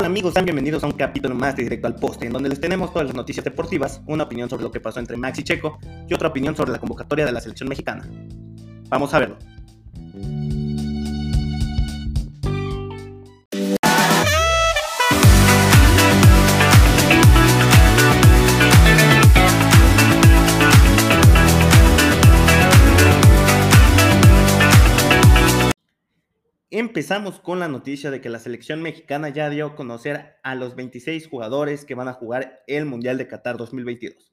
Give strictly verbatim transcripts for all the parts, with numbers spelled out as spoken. Hola amigos, sean bienvenidos a un capítulo más de Directo al Poste, en donde les tenemos todas las noticias deportivas, una opinión sobre lo que pasó entre Max y Checo y otra opinión sobre la convocatoria de la selección mexicana. Vamos a verlo. Empezamos con la noticia de que la selección mexicana ya dio a conocer a los veintiséis jugadores que van a jugar el Mundial de Qatar dos mil veintidós.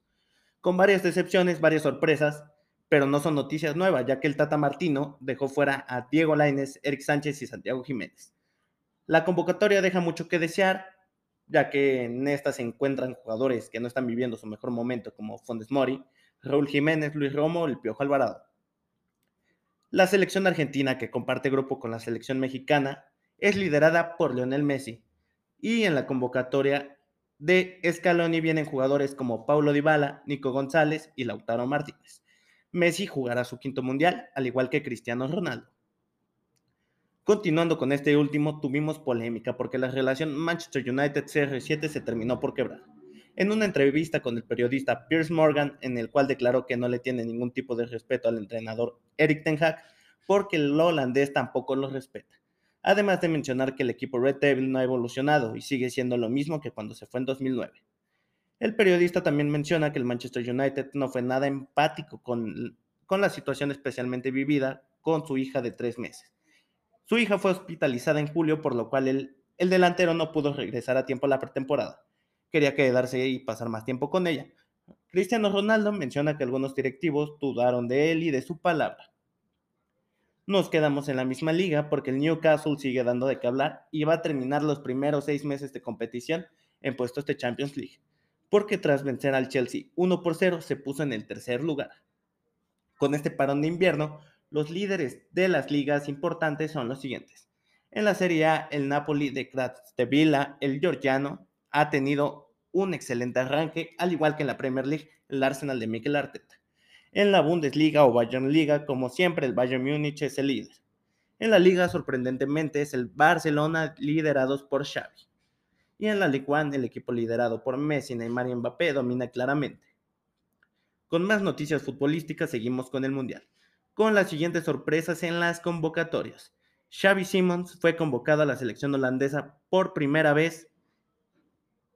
Con varias decepciones, varias sorpresas, pero no son noticias nuevas, ya que el Tata Martino dejó fuera a Diego Lainez, Érick Sánchez y Santiago Giménez. La convocatoria deja mucho que desear, ya que en esta se encuentran jugadores que no están viviendo su mejor momento, como Funes Mori, Raúl Jiménez, Luis Romo, el Piojo Alvarado. La selección argentina, que comparte grupo con la selección mexicana, es liderada por Lionel Messi. Y en la convocatoria de Scaloni vienen jugadores como Paulo Dybala, Nico González y Lautaro Martínez. Messi jugará su quinto mundial, al igual que Cristiano Ronaldo. Continuando con este último, tuvimos polémica porque la relación Manchester United-C R siete se terminó por quebrar. En una entrevista con el periodista Piers Morgan, en el cual declaró que no le tiene ningún tipo de respeto al entrenador Erik Ten Hag, porque el holandés tampoco lo respeta. Además de mencionar que el equipo Red Devil no ha evolucionado y sigue siendo lo mismo que cuando se fue en dos mil nueve. El periodista también menciona que el Manchester United no fue nada empático con, con la situación especialmente vivida con su hija de tres meses. Su hija fue hospitalizada en julio, por lo cual el, el delantero no pudo regresar a tiempo a la pretemporada. Quería quedarse y pasar más tiempo con ella. Cristiano Ronaldo menciona que algunos directivos dudaron de él y de su palabra. Nos quedamos en la misma liga porque el Newcastle sigue dando de qué hablar y va a terminar los primeros seis meses de competición en puestos de Champions League, porque tras vencer al Chelsea uno por cero se puso en el tercer lugar. Con este parón de invierno, los líderes de las ligas importantes son los siguientes. En la Serie A, el Napoli de Kvaratskhelia, el georgiano, ha tenido un excelente arranque, al igual que en la Premier League, el Arsenal de Mikel Arteta. En la Bundesliga o Bayern Liga, como siempre, el Bayern Múnich es el líder. En la Liga, sorprendentemente, es el Barcelona, liderados por Xavi. Y en la Ligue uno, el equipo liderado por Messi, Neymar y Mbappé domina claramente. Con más noticias futbolísticas, seguimos con el Mundial, con las siguientes sorpresas en las convocatorias. Xavi Simons fue convocado a la selección holandesa por primera vez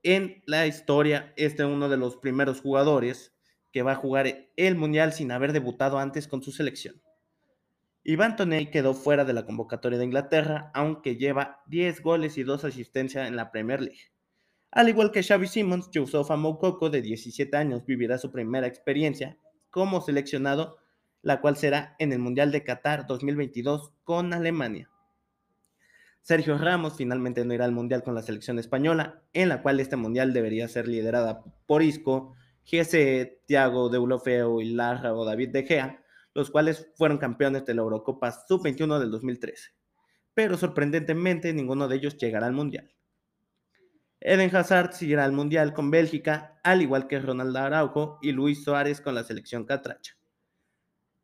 en la historia. Este es uno de los primeros jugadores que va a jugar el Mundial sin haber debutado antes con su selección. Iván Toney quedó fuera de la convocatoria de Inglaterra, aunque lleva diez goles y dos asistencias en la Premier League. Al igual que Xavi Simons, Josefa Moukoko, de diecisiete años, vivirá su primera experiencia como seleccionado, la cual será en el Mundial de Qatar dos mil veintidós con Alemania. Sergio Ramos finalmente no irá al Mundial con la selección española, en la cual este Mundial debería ser liderada por Isco, G C, Thiago Deulofeu, Larra o David De Gea, los cuales fueron campeones de la Eurocopa sub veintiuno del dos mil trece. Pero sorprendentemente ninguno de ellos llegará al Mundial. Eden Hazard seguirá al Mundial con Bélgica, al igual que Ronaldo Araujo y Luis Suárez con la selección catracha.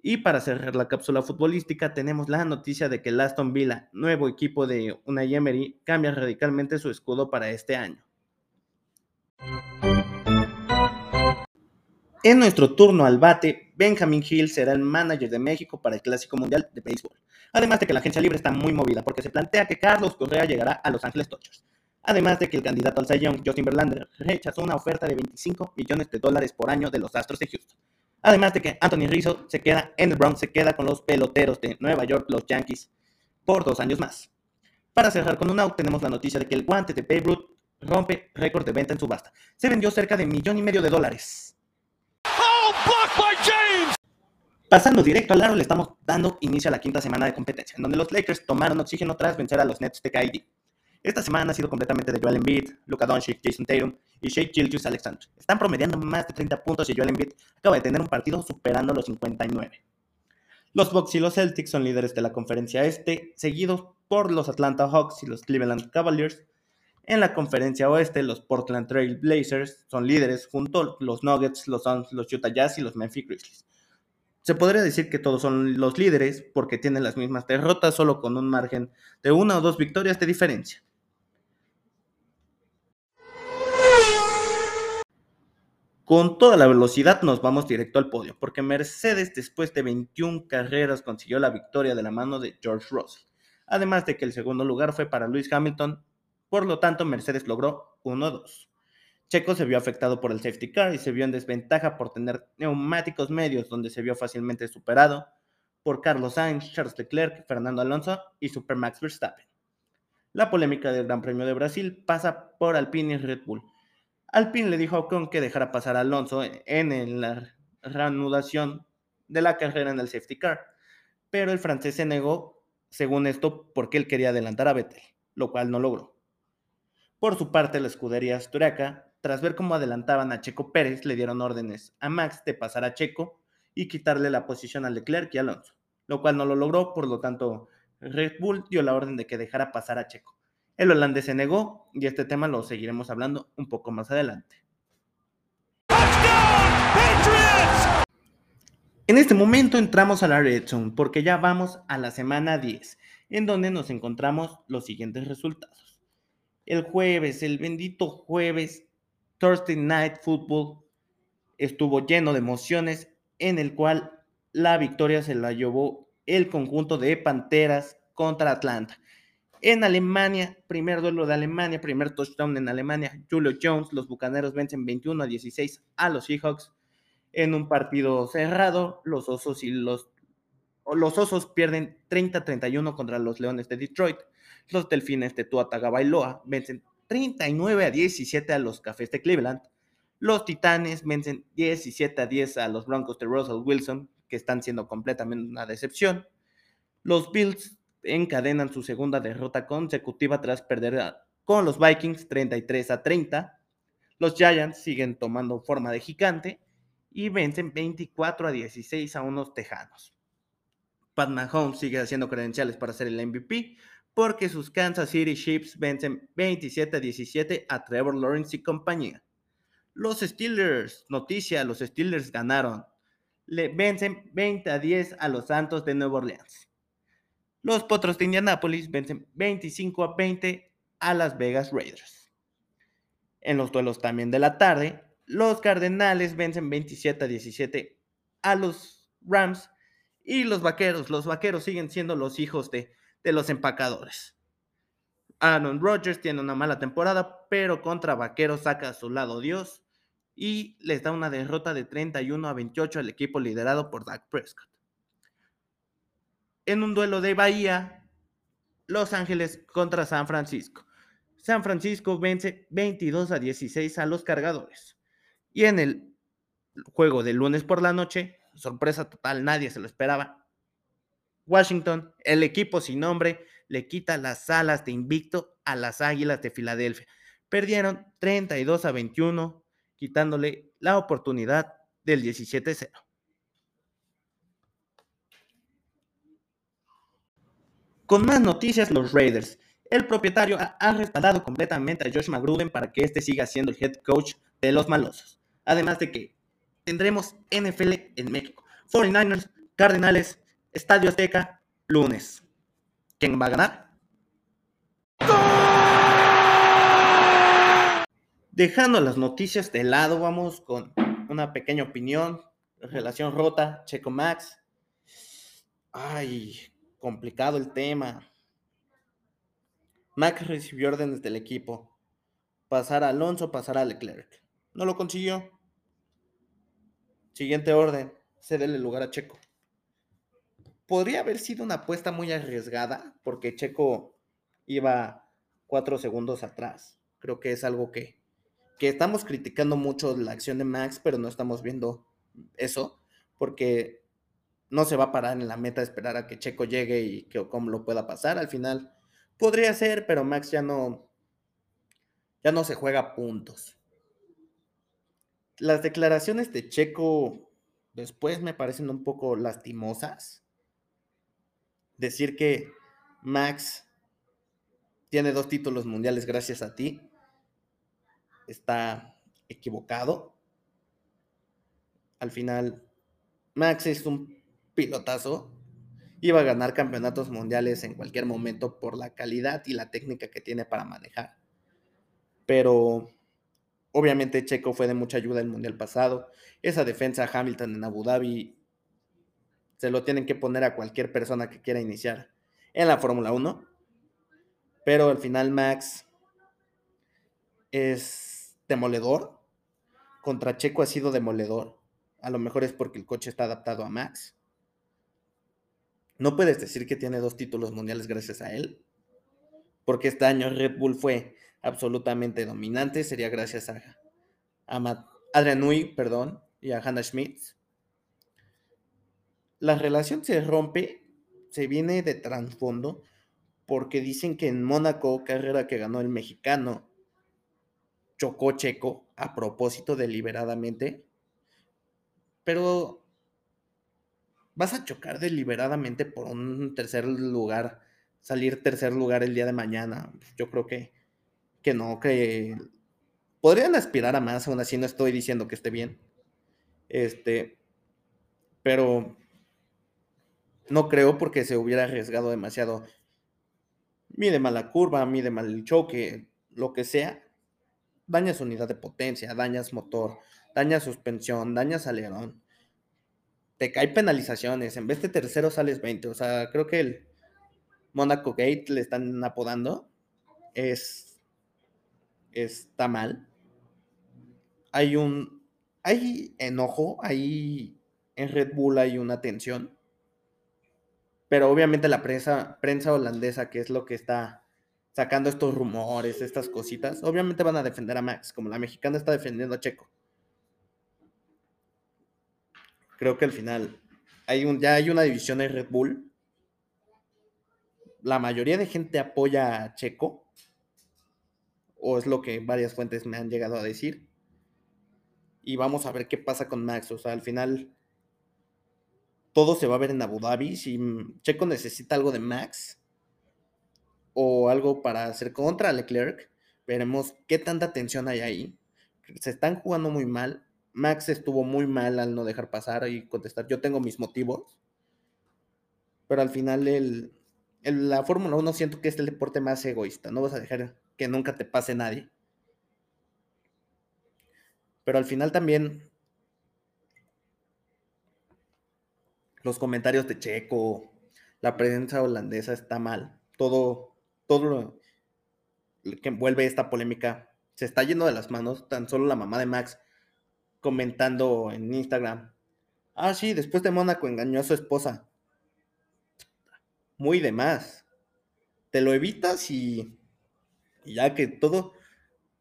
Y para cerrar la cápsula futbolística, tenemos la noticia de que el Aston Villa, nuevo equipo de Unai Emery, cambia radicalmente su escudo para este año. En nuestro turno al bate, Benjamin Gil será el manager de México para el Clásico Mundial de Béisbol. Además de que la agencia libre está muy movida porque se plantea que Carlos Correa llegará a Los Ángeles Dodgers. Además de que el candidato al Cy Young, Justin Verlander, rechazó una oferta de veinticinco millones de dólares por año de los Astros de Houston. Además de que Anthony Rizzo se queda en el Bronx, se queda con los peloteros de Nueva York, los Yankees, por dos años más. Para cerrar con un out, tenemos la noticia de que el guante de Babe Ruth rompe récord de venta en subasta. Se vendió cerca de millón y medio de dólares. Oh, block by James. Pasando directo al aro, le estamos dando inicio a la quinta semana de competencia, en donde los Lakers tomaron oxígeno tras vencer a los Nets de K D. Esta semana ha sido completamente de Joel Embiid, Luka Doncic, Jason Tatum y Shai Gilgeous-Alexander. Están promediando más de treinta puntos y Joel Embiid acaba de tener un partido superando los cincuenta y nueve. Los Bucks y los Celtics son líderes de la conferencia este, seguidos por los Atlanta Hawks y los Cleveland Cavaliers. En la conferencia oeste, los Portland Trail Blazers son líderes junto a los Nuggets, los Suns, los Utah Jazz y los Memphis Grizzlies. Se podría decir que todos son los líderes porque tienen las mismas derrotas, solo con un margen de una o dos victorias de diferencia. con toda la velocidad nos vamos directo al podio, porque Mercedes después de veintiuna carreras consiguió la victoria de la mano de George Russell, además de que el segundo lugar fue para Lewis Hamilton, por lo tanto Mercedes logró uno dos. Checo se vio afectado por el safety car y se vio en desventaja por tener neumáticos medios, donde se vio fácilmente superado por Carlos Sainz, Charles Leclerc, Fernando Alonso y Supermax Verstappen. La polémica del Gran Premio de Brasil pasa por Alpine y Red Bull. Alpine le dijo a Ocon que dejara pasar a Alonso en la reanudación de la carrera en el safety car, pero el francés se negó, según esto, porque él quería adelantar a Vettel, lo cual no logró. Por su parte, la escudería austriaca, tras ver cómo adelantaban a Checo Pérez, le dieron órdenes a Max de pasar a Checo y quitarle la posición a Leclerc y Alonso, lo cual no lo logró, por lo tanto Red Bull dio la orden de que dejara pasar a Checo. El holandés se negó y este tema lo seguiremos hablando un poco más adelante. En este momento entramos a la Red Zone porque ya vamos a la semana diez, en donde nos encontramos los siguientes resultados. El jueves, el bendito jueves, Thursday Night Football estuvo lleno de emociones, en el cual la victoria se la llevó el conjunto de Panteras contra Atlanta. En Alemania, primer duelo de Alemania, primer touchdown en Alemania, Julio Jones. Los Bucaneros vencen veintiuno a dieciséis a los Seahawks en un partido cerrado. Los Osos y los, los Osos pierden treinta a treinta y uno contra los Leones de Detroit. Los Delfines de Tua Tagovailoa vencen treinta y nueve a diecisiete a los Cafés de Cleveland. Los Titanes vencen diecisiete a diez a los Broncos de Russell Wilson, que están siendo completamente una decepción. Los Bills encadenan su segunda derrota consecutiva tras perder con los Vikings treinta y tres a treinta. Los Giants siguen tomando forma de gigante y vencen veinticuatro a dieciséis a unos Tejanos. Pat Mahomes sigue haciendo credenciales para ser el M V P, porque sus Kansas City Chiefs vencen veintisiete a diecisiete a Trevor Lawrence y compañía. Los Steelers, noticia, los Steelers ganaron. Le vencen veinte a diez a los Santos de Nueva Orleans. Los Potros de Indianápolis vencen veinticinco a veinte a las Vegas Raiders. En los duelos también de la tarde, los Cardenales vencen veintisiete a diecisiete a los Rams. Y los Vaqueros, los Vaqueros siguen siendo los hijos de, de los empacadores. Aaron Rodgers tiene una mala temporada, pero contra Vaqueros saca a su lado Dios y les da una derrota de treinta y uno a veintiocho al equipo liderado por Dak Prescott. En un duelo de Bahía, Los Ángeles contra San Francisco. San Francisco vence veintidós a dieciséis a los Cargadores. Y en el juego de lunes por la noche, sorpresa total, nadie se lo esperaba. Washington, el equipo sin nombre, le quita las alas de invicto a las Águilas de Filadelfia. Perdieron treinta y dos a veintiuno. Quitándole la oportunidad del diecisiete cero. Con más noticias, los Raiders. El propietario ha respaldado completamente a Josh McGruben para que este siga siendo el head coach de los malosos. Además de que tendremos N F L en México. cuarenta y nueve ers, Cardenales, Estadio Azteca, lunes. ¿Quién va a ganar? Dejando las noticias de lado, vamos con una pequeña opinión. Relación rota, Checo Max. Ay, complicado el tema. Max recibió órdenes del equipo. Pasar a Alonso, pasar a Leclerc. No lo consiguió. Siguiente orden, cederle lugar a Checo. Podría haber sido una apuesta muy arriesgada, porque Checo iba cuatro segundos atrás. Creo que es algo que... que estamos criticando mucho la acción de Max, pero no estamos viendo eso, porque no se va a parar en la meta de esperar a que Checo llegue y que Ocon lo pueda pasar. Al final podría ser, pero Max ya no, ya no se juega puntos. Las declaraciones de Checo después me parecen un poco lastimosas. Decir que Max tiene dos títulos mundiales gracias a ti está equivocado. Al final, Max es un pilotazo. Iba a ganar campeonatos mundiales en cualquier momento por la calidad y la técnica que tiene para manejar. Pero Obviamente Checo fue de mucha ayuda el Mundial pasado. Esa defensa a Hamilton en Abu Dhabi se lo tienen que poner a cualquier persona que quiera iniciar en la Fórmula uno. Pero al final Max es demoledor. Contra Checo ha sido demoledor. A lo mejor es porque el coche está adaptado a Max. No puedes decir que tiene dos títulos mundiales gracias a él, porque este año Red Bull fue absolutamente dominante. Sería gracias a, a Adrian Newey, perdón, y a Hannah Schmitz. La relación se rompe, se viene de trasfondo, porque dicen que en Mónaco, carrera que ganó el mexicano, chocó Checo a propósito, deliberadamente. Pero ¿vas a chocar deliberadamente por un tercer lugar, salir tercer lugar el día de mañana? Yo creo que, que no, que podrían aspirar a más. Aún así no estoy diciendo que esté bien, este, pero no creo, porque se hubiera arriesgado demasiado. Mide mal la curva, mide mal el choque, lo que sea. Dañas unidad de potencia, dañas motor, dañas suspensión, dañas alerón. Te caen penalizaciones, en vez de tercero sales veinte. O sea, creo que el Monaco Gate le están apodando. Es, está mal. Hay un, hay enojo, hay, en Red Bull hay una tensión. Pero obviamente la prensa, prensa holandesa, que es lo que está sacando estos rumores, estas cositas, obviamente van a defender a Max, como la mexicana está defendiendo a Checo. Creo que al final hay un, ya hay una división en Red Bull. La mayoría de gente apoya a Checo, o es lo que varias fuentes me han llegado a decir. Y vamos a ver qué pasa con Max. O sea, al final todo se va a ver en Abu Dhabi. Si Checo necesita algo de Max o algo para hacer contra Leclerc, veremos qué tanta tensión hay ahí. Se están jugando muy mal. Max estuvo muy mal al no dejar pasar y contestar, yo tengo mis motivos. Pero al final el, el, la Fórmula uno siento que es el deporte más egoísta. No vas a dejar que nunca te pase nadie. Pero al final también los comentarios de Checo, la prensa holandesa está mal. Todo, todo lo que envuelve esta polémica se está yendo de las manos. Tan solo la mamá de Max comentando en Instagram, ah sí, después de Mónaco engañó a su esposa. Muy de más. Te lo evitas y, y ya que todo,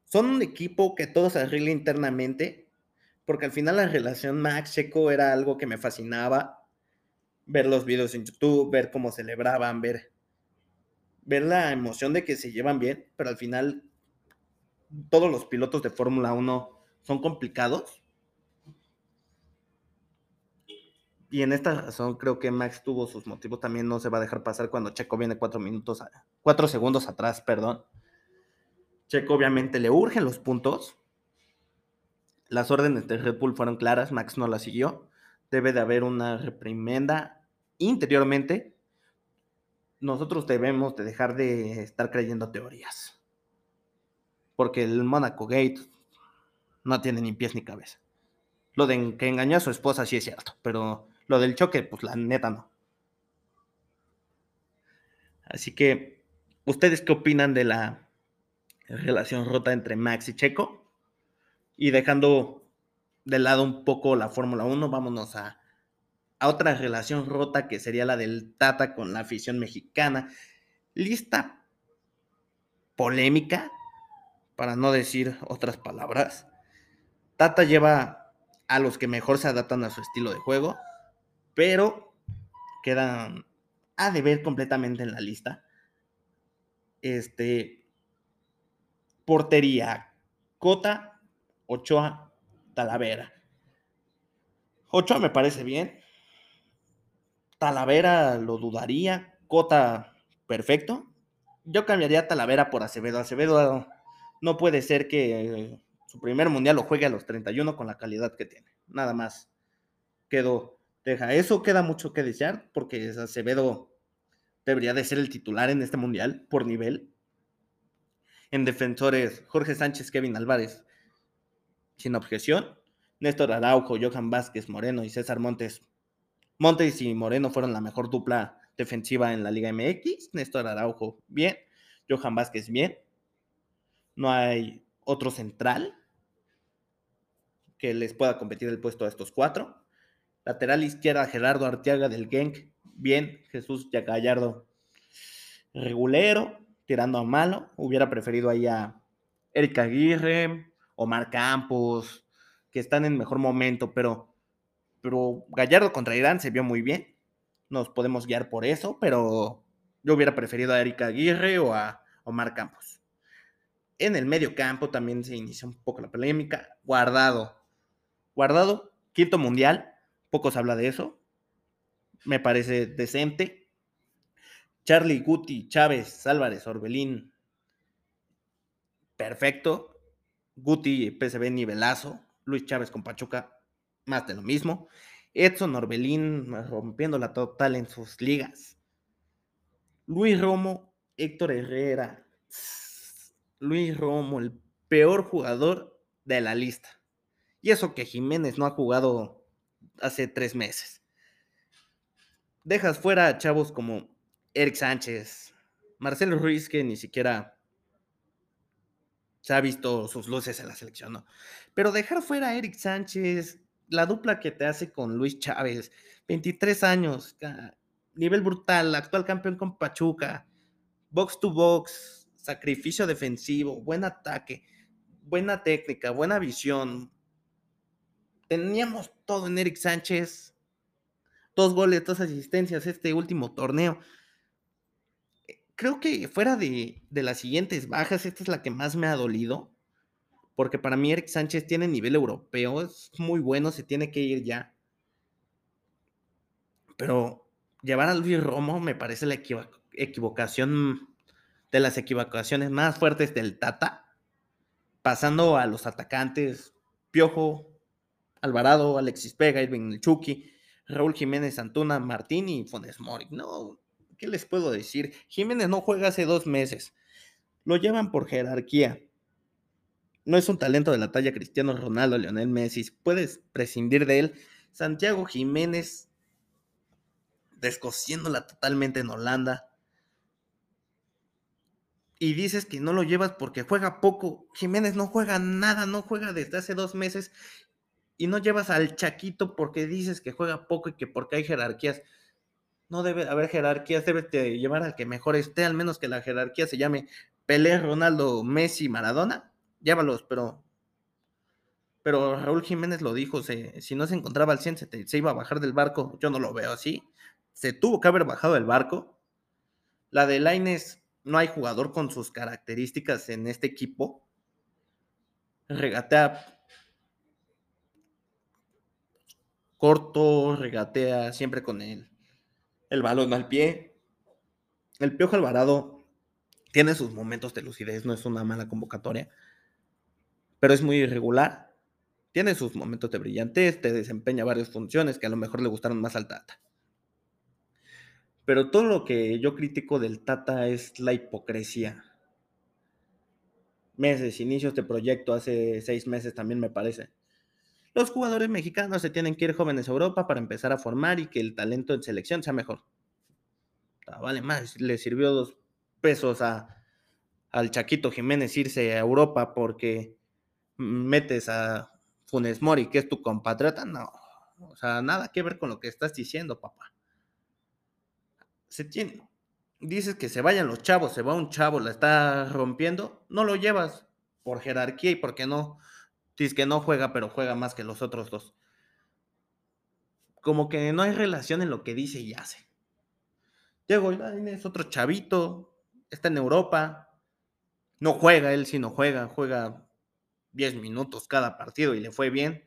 son un equipo que todo se arregla internamente, porque al final la relación Max-Checo era algo que me fascinaba, ver los videos en YouTube, ver cómo celebraban, ver, ver la emoción de que se llevan bien. Pero al final todos los pilotos de Fórmula uno son complicados. Y en esta razón creo que Max tuvo sus motivos. También no se va a dejar pasar cuando Checo viene cuatro minutos, a, cuatro segundos atrás, perdón. Checo obviamente le urgen los puntos. Las órdenes de Red Bull fueron claras, Max no las siguió. Debe de haber una reprimenda interiormente. Nosotros debemos de dejar de estar creyendo teorías, porque el Monaco Gate no tiene ni pies ni cabeza. Lo de que engañó a su esposa sí es cierto, pero lo del choque, pues la neta no. Así que, ¿ustedes qué opinan de la relación rota entre Max y Checo? Y dejando de lado un poco la Fórmula uno, vámonos a, a otra relación rota, que sería la del Tata con la afición mexicana. Lista polémica, para no decir otras palabras. Tata lleva a los que mejor se adaptan a su estilo de juego, pero quedan a deber completamente en la lista. Este, portería, Cota, Ochoa, Talavera. Ochoa me parece bien, Talavera lo dudaría, Cota perfecto. Yo cambiaría a Talavera por Acevedo. Acevedo no puede ser que su primer mundial lo juegue a los treinta y uno con la calidad que tiene. Nada más. Quedó. Deja eso. Queda mucho que desear, porque Acevedo debería de ser el titular en este mundial por nivel. En defensores, Jorge Sánchez, Kevin Álvarez. sin objeción. Néstor Araujo, Johan Vázquez, Moreno y César Montes. Montes y Moreno fueron la mejor dupla defensiva en la Liga M X. Néstor Araujo, bien. Johan Vázquez, bien. No hay otro central que les pueda competir el puesto a estos cuatro. Lateral izquierda, Gerardo Arteaga del Genk, bien. Jesús Gallardo, regulero, tirando a malo. Hubiera preferido ahí a Eric Aguirre, Omar Campos, que están en mejor momento, pero, pero Gallardo contra Irán se vio muy bien. Nos podemos guiar por eso, pero yo hubiera preferido a Eric Aguirre o a Omar Campos. En el medio campo también se inició un poco la polémica. Guardado. Guardado, quinto mundial. Poco se habla de eso. Me parece decente. Charlie, Guti, Chávez, Álvarez, Orbelín. Perfecto. Guti, P S V, nivelazo. Luis Chávez con Pachuca, más de lo mismo. Edson, Orbelín, rompiendo la total en sus ligas. Luis Romo, Héctor Herrera. Luis Romo, el peor jugador de la lista. Y eso que Jiménez no ha jugado hace tres meses. Dejas fuera a chavos como Érick Sánchez, Marcelo Ruiz, que ni siquiera se ha visto sus luces en la selección, ¿no? Pero dejar fuera a Érick Sánchez, la dupla que te hace con Luis Chávez, veintitrés años, nivel brutal, actual campeón con Pachuca, box to box, sacrificio defensivo, buen ataque, buena técnica, buena visión. Teníamos todo en Érick Sánchez. Dos goles, dos asistencias este último torneo. Creo que fuera de, de las siguientes bajas, esta es la que más me ha dolido. Porque para mí Érick Sánchez tiene nivel europeo, es muy bueno, se tiene que ir ya. Pero llevar a Luis Romo me parece la equivo- equivocación... de las equivocaciones más fuertes del Tata, pasando a los atacantes, Piojo, Alvarado, Alexis Vega, Irving El Chucky, Raúl Jiménez, Antuna, Martín y Funes Mori. No, ¿qué les puedo decir? Jiménez no juega hace dos meses, lo llevan por jerarquía, no es un talento de la talla Cristiano Ronaldo, Lionel Messi, puedes prescindir de él. Santiago Giménez, descosiéndola totalmente en Holanda, y dices que no lo llevas porque juega poco. Jiménez no juega nada, no juega desde hace dos meses, y no llevas al Chaquito porque dices que juega poco y que porque hay jerarquías. No debe haber jerarquías, debes de llevar al que mejor esté, al menos que la jerarquía se llame Pelé, Ronaldo, Messi, Maradona, llévalos, pero pero Raúl Jiménez lo dijo, se, si no se encontraba al cien se, te, se iba a bajar del barco. Yo no lo veo así, se tuvo que haber bajado del barco. La de Lainez, no hay jugador con sus características en este equipo. Regatea corto, regatea siempre con el, el balón al pie. El Piojo Alvarado tiene sus momentos de lucidez, no es una mala convocatoria, pero es muy irregular. Tiene sus momentos de brillantez, te desempeña varias funciones que a lo mejor le gustaron más al Tata. Pero todo lo que yo critico del Tata es la hipocresía. Meses, inicios de proyecto, hace seis meses también me parece. Los jugadores mexicanos se tienen que ir jóvenes a Europa para empezar a formar y que el talento en selección sea mejor. Ah, vale más, le sirvió dos pesos a, al Chaquito Jiménez irse a Europa porque metes a Funes Mori, que es tu compatriota. No, o sea, nada que ver con lo que estás diciendo, papá. Se tiene, dices que se vayan los chavos, se va un chavo, la está rompiendo, no lo llevas por jerarquía y porque no, dices que no juega, pero juega más que los otros dos. Como que no hay relación en lo que dice y hace. Diego Lainez, otro chavito, está en Europa, no juega, él sí no juega, juega diez minutos cada partido y le fue bien.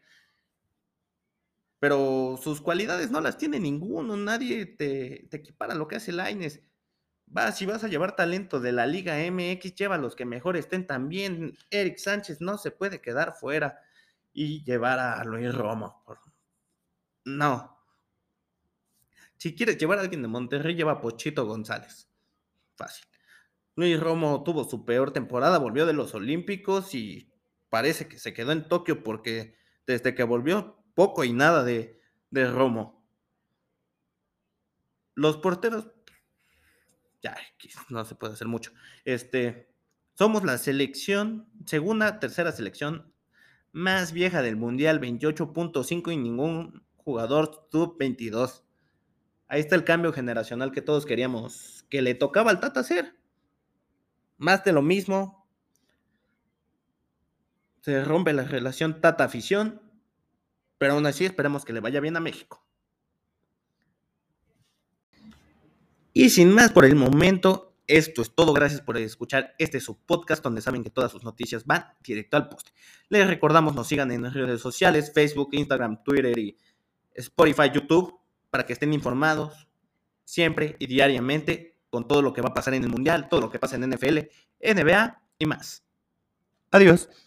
Pero sus cualidades no las tiene ninguno, nadie te, te equipara lo que hace Lainez. Vas, si vas a llevar talento de la Liga M X, lleva a los que mejor estén también. Érick Sánchez no se puede quedar fuera y llevar a Luis Romo. No. Si quieres llevar a alguien de Monterrey, lleva a Pochito González. Fácil. Luis Romo tuvo su peor temporada, volvió de los Olímpicos y parece que se quedó en Tokio, porque desde que volvió, poco y nada de, de Romo. Los porteros, ya, no se puede hacer mucho. Este, somos la selección, segunda, tercera selección más vieja del mundial, veintiocho punto cinco, y ningún jugador sub veintidós. Ahí está el cambio generacional que todos queríamos, que le tocaba al Tata hacer. Más de lo mismo. Se rompe la relación Tata-afición, pero aún así esperemos que le vaya bien a México. Y sin más por el momento, esto es todo. Gracias por escuchar este su podcast, donde saben que todas sus noticias van directo al poste. Les recordamos, nos sigan en las redes sociales, Facebook, Instagram, Twitter y Spotify, YouTube, para que estén informados siempre y diariamente con todo lo que va a pasar en el Mundial, todo lo que pasa en N F L, N B A y más. Adiós.